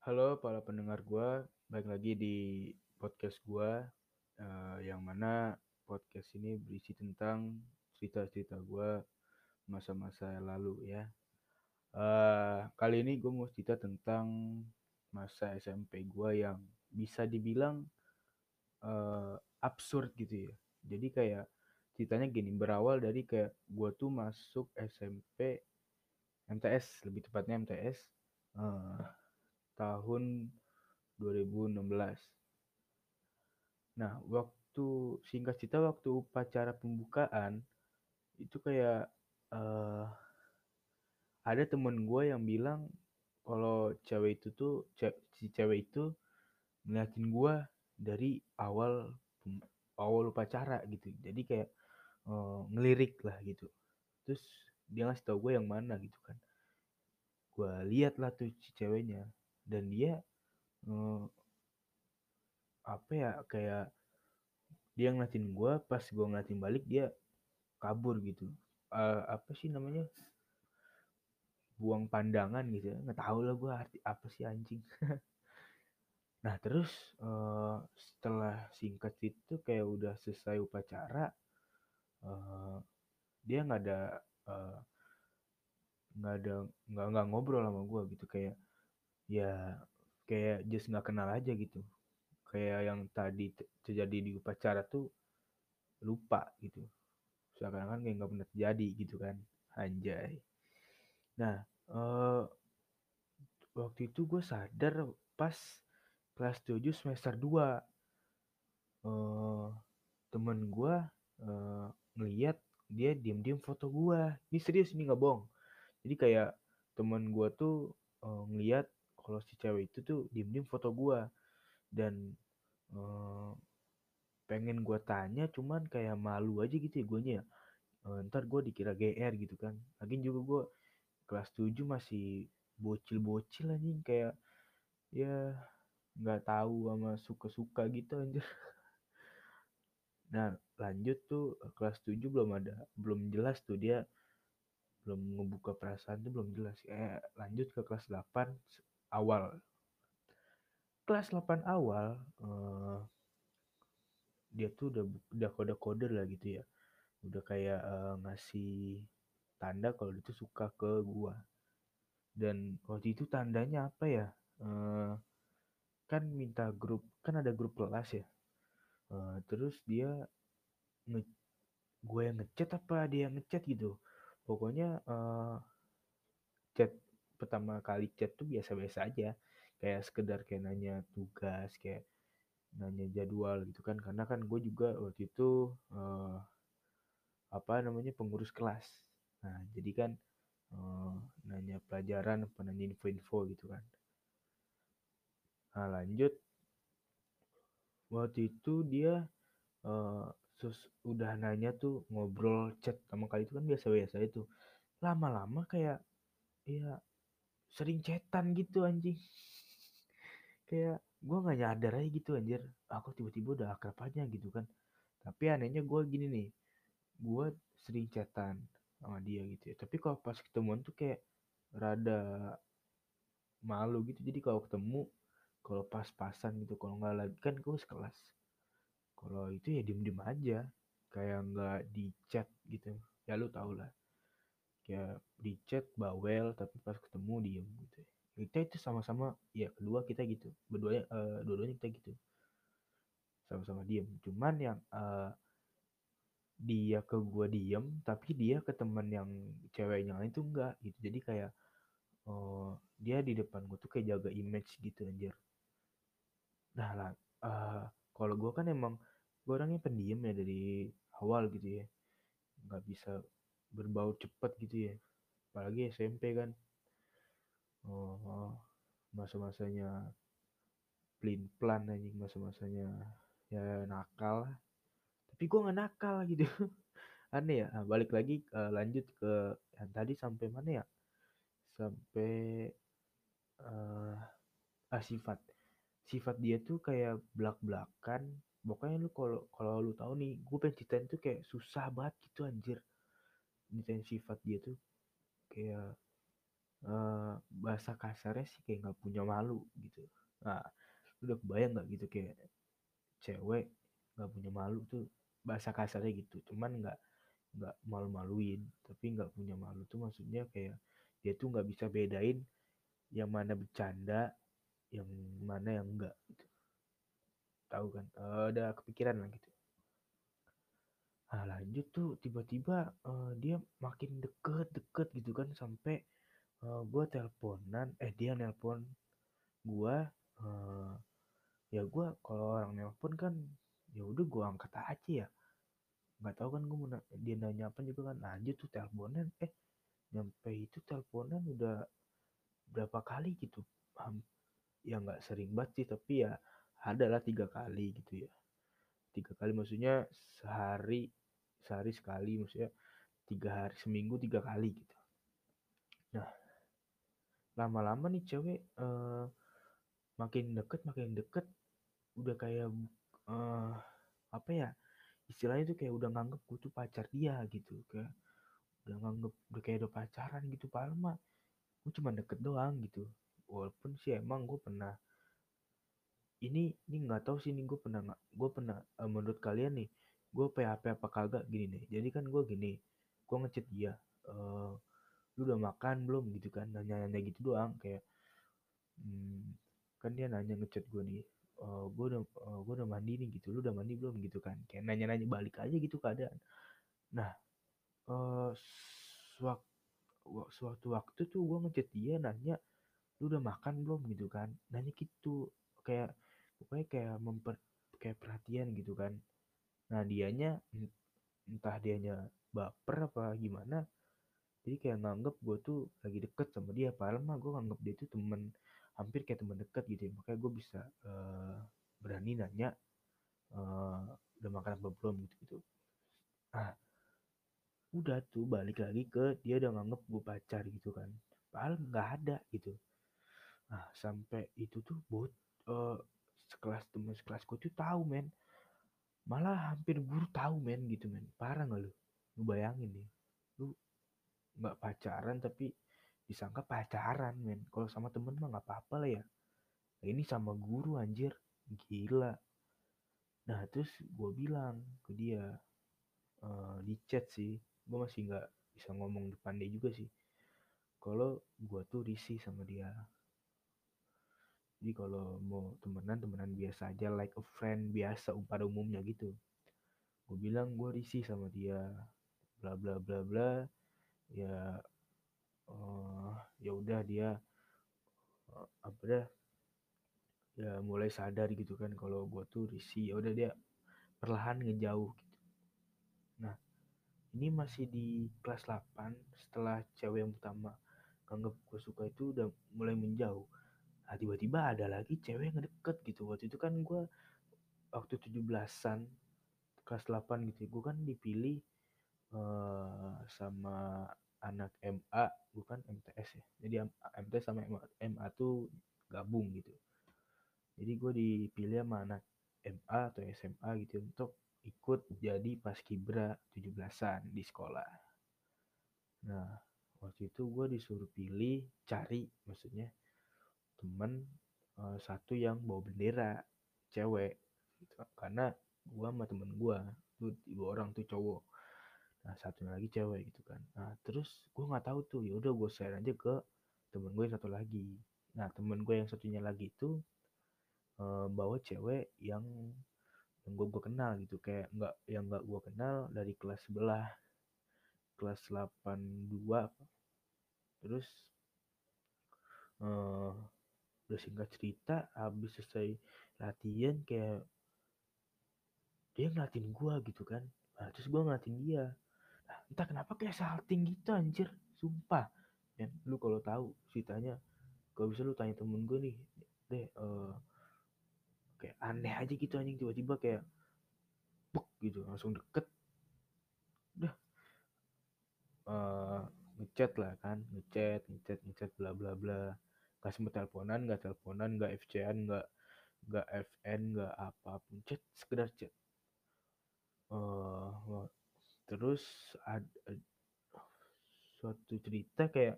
Halo para pendengar gue, balik lagi di podcast gue, yang mana podcast ini berisi tentang cerita-cerita gue masa-masa lalu ya. Kali ini gue mau cerita tentang masa SMP gue yang bisa dibilang absurd gitu ya. Jadi kayak ceritanya gini, berawal dari kayak gue tuh masuk SMP MTS, lebih tepatnya MTS. Tahun 2016. Nah, singkat cerita waktu upacara pembukaan itu kayak ada temen gue yang bilang kalau si cewek itu ngeliatin gue dari awal upacara gitu. Jadi kayak ngelirik lah gitu. Terus dia ngasih tau gue yang mana gitu kan. Gue lihat lah tuh si ceweknya. Dan dia kayak dia ngeliatin gue, pas gue ngeliatin balik dia kabur gitu, buang pandangan gitu, nggak tahu lah gue arti apa sih anjing. Nah terus setelah singkat itu kayak udah selesai upacara, dia nggak ngobrol sama gue gitu, kayak just nggak kenal aja gitu, kayak yang tadi terjadi di upacara tuh lupa gitu, seakan-akan kayak nggak pernah terjadi gitu kan, anjay. Nah waktu itu gue sadar pas kelas 7 semester 2, temen gue ngeliat dia diem-diem foto gue. Ini serius, ini nggak bohong. Jadi kayak temen gue tuh ngeliat kalau si cewek itu tuh diem-diem foto gue. Dan pengen gue tanya, cuman kayak malu aja gitu ya guenya. Ntar gue dikira GR gitu kan. Lagian juga gue kelas 7 masih bocil-bocil anjing. Kayak ya gak tahu sama suka-suka gitu anjir. Nah lanjut tuh kelas 7 belum jelas tuh dia. Belum ngebuka perasaan tuh belum jelas. Lanjut ke kelas 8 awal. Kelas 8 awal dia tuh udah kode-kode lah gitu ya. Udah kayak ngasih tanda kalau dia tuh suka ke gua. Dan waktu itu tandanya apa ya? Kan minta grup, kan ada grup kelas ya. Terus dia gua yang ngechat apa dia yang ngechat gitu. Pokoknya chat pertama kali chat tuh biasa-biasa aja, kayak sekedar kayak nanya tugas, kayak nanya jadwal gitu kan, karena kan gue juga waktu itu pengurus kelas. Nah jadi kan nanya pelajaran apa nanya info-info gitu kan. Nah lanjut waktu itu dia terus udah nanya tuh, ngobrol chat pertama kali itu kan biasa-biasa itu, lama-lama kayak ya sering chatan gitu anjing. Kayak gue gak nyadar aja gitu anjir, aku tiba-tiba udah akrab aja gitu kan. Tapi anehnya gue gini nih, gue sering chatan sama dia gitu ya, tapi kalau pas ketemuan tuh kayak rada malu gitu. Jadi kalau ketemu, kalau pas-pasan gitu, kalau gak lagi kan gue sekelas, kalau itu ya diem-diem aja, kayak nggak di chat gitu ya, lu tau lah, kayak di chat bawel tapi pas ketemu diem gitu. Kita itu sama-sama ya, kedua kita gitu, dua-duanya kita gitu, sama-sama diem. Cuman yang dia ke gua diem, tapi dia ke teman yang ceweknya lain tuh enggak gitu. Jadi kayak dia di depan gua tuh kayak jaga image gitu anjir. Nah lah kalau gue kan emang gue orangnya pendiam ya dari awal gitu ya, nggak bisa berbaur cepat gitu ya, apalagi SMP kan, masa-masanya plin-plan anjing, masa-masanya ya nakal lah. Tapi gue nggak nakal gitu. Aneh ya. Nah, balik lagi lanjut ke yang tadi, sampai mana ya, sampai sifat dia tuh kayak blak-blakan. Pokoknya lu kalau lu tahu nih, gue pengen ceritain tuh kayak susah banget gitu anjir. Ceritain sifat dia tuh kayak bahasa kasarnya sih kayak nggak punya malu gitu. Nah, udah kebayang nggak gitu kayak cewek nggak punya malu tuh bahasa kasarnya gitu. Cuman nggak malu-maluin, tapi nggak punya malu tuh maksudnya kayak dia tuh nggak bisa bedain yang mana bercanda, yang mana yang enggak gitu. Tahu kan? Ada kepikiran lah gitu. Nah, lanjut tuh tiba-tiba dia makin deket gitu kan sampai gue teleponan, dia nelpon gue. Ya gue kalau orang nelpon kan ya udah gue angkat aja ya, nggak tahu kan gue mau dia nanya apa juga kan. Lanjut tuh teleponan, nyampe itu teleponan udah berapa kali gitu, ya nggak sering banget sih, tapi ya adalah 3 kali gitu ya. 3 kali maksudnya sehari sekali, maksudnya 3 hari seminggu 3 kali gitu. Nah, lama-lama nih cewek makin deket udah kayak apa ya istilahnya tuh, kayak udah nganggep gue tuh pacar dia gitu, kayak udah nganggep udah kayak udah pacaran gitu. Padahal mah gue cuma deket doang gitu. Walaupun sih emang gue pernah ini nggak tahu sih, ini gue pernah menurut kalian nih gue PHP apa kagak gini nih. Jadi kan gue ngechat dia, lu udah makan belum gitu kan, nanya gitu doang kayak, kan dia nanya ngechat gue nih, gue udah mandi nih gitu, lu udah mandi belum gitu kan, kayak nanya balik aja gitu keadaan. Nah, suatu waktu tuh gue ngechat dia nanya lu udah makan belum gitu kan, nanya gitu kayak pokoknya kayak perhatian gitu kan. Nah, dianya entah dianya baper apa gimana, jadi kayak nganggep gue tuh lagi deket sama dia. Padahal mah gue nganggep dia tuh temen, hampir kayak temen deket gitu ya. Makanya gue bisa berani nanya udah makan apa belum gitu. Nah, udah tuh balik lagi ke dia udah nganggep gue pacar gitu kan, padahal nggak ada gitu. Nah, sampai itu tuh sekelas temen sekelas gue tuh tahu men, malah hampir guru tahu men gitu men. Parah nggak lu bayangin nih, lu nggak pacaran tapi disangka pacaran men. Kalau sama temen mah nggak apa-apa lah ya, nah, ini sama guru anjir, gila. Nah, terus gue bilang ke dia di chat sih, gue masih nggak bisa ngomong depan dia juga sih, kalau gue tuh risih sama dia. Jadi kalau mau temenan biasa aja, like a friend biasa pada umumnya gitu. Gue bilang gue risih sama dia, bla bla bla bla. Ya, ya udah dia apa dah? Ya mulai sadar gitu kan kalau gue tuh risih. Ya udah dia perlahan ngejauh gitu. Nah, ini masih di kelas 8 setelah cewek yang pertama nganggep gue suka itu udah mulai menjauh. Nah, tiba-tiba ada lagi cewek ngedeket gitu. Waktu itu kan gue waktu 17-an kelas 8 gitu, gue kan dipilih sama anak MA, bukan MTS ya. Jadi MTS sama MA tuh gabung gitu. Jadi gue dipilih sama anak MA atau SMA gitu untuk ikut jadi paskibra 17-an di sekolah. Nah, waktu itu gue disuruh pilih, cari maksudnya temen satu yang bawa bendera cewek gitu. Karena gua sama temen gua tuh 2 orang tuh cowok, nah satunya lagi cewek gitu kan. Nah, terus gua nggak tahu tuh, ya udah gua share aja ke temen gua yang satu lagi. Nah, temen gua yang satunya lagi itu bawa cewek yang gua kenal gitu, kayak nggak yang nggak gua kenal dari kelas sebelah, kelas 82. Terus udah singkat cerita, habis selesai latihan kayak dia ngeliatin gue gitu kan. Nah, terus gue ngeliatin dia. Nah, entah kenapa kayak salting gitu anjir, sumpah. Dan lu kalau tahu ceritanya, kalau bisa lu tanya temen gue nih deh, kayak aneh aja gitu anjing, tiba-tiba kayak buk gitu langsung deket. Udah ngechat lah kan, ngechat bla bla bla. Gak sempet teleponan, gak FCN, gak FN, gak apapun, chat, sekedar chat. Terus ada suatu cerita kayak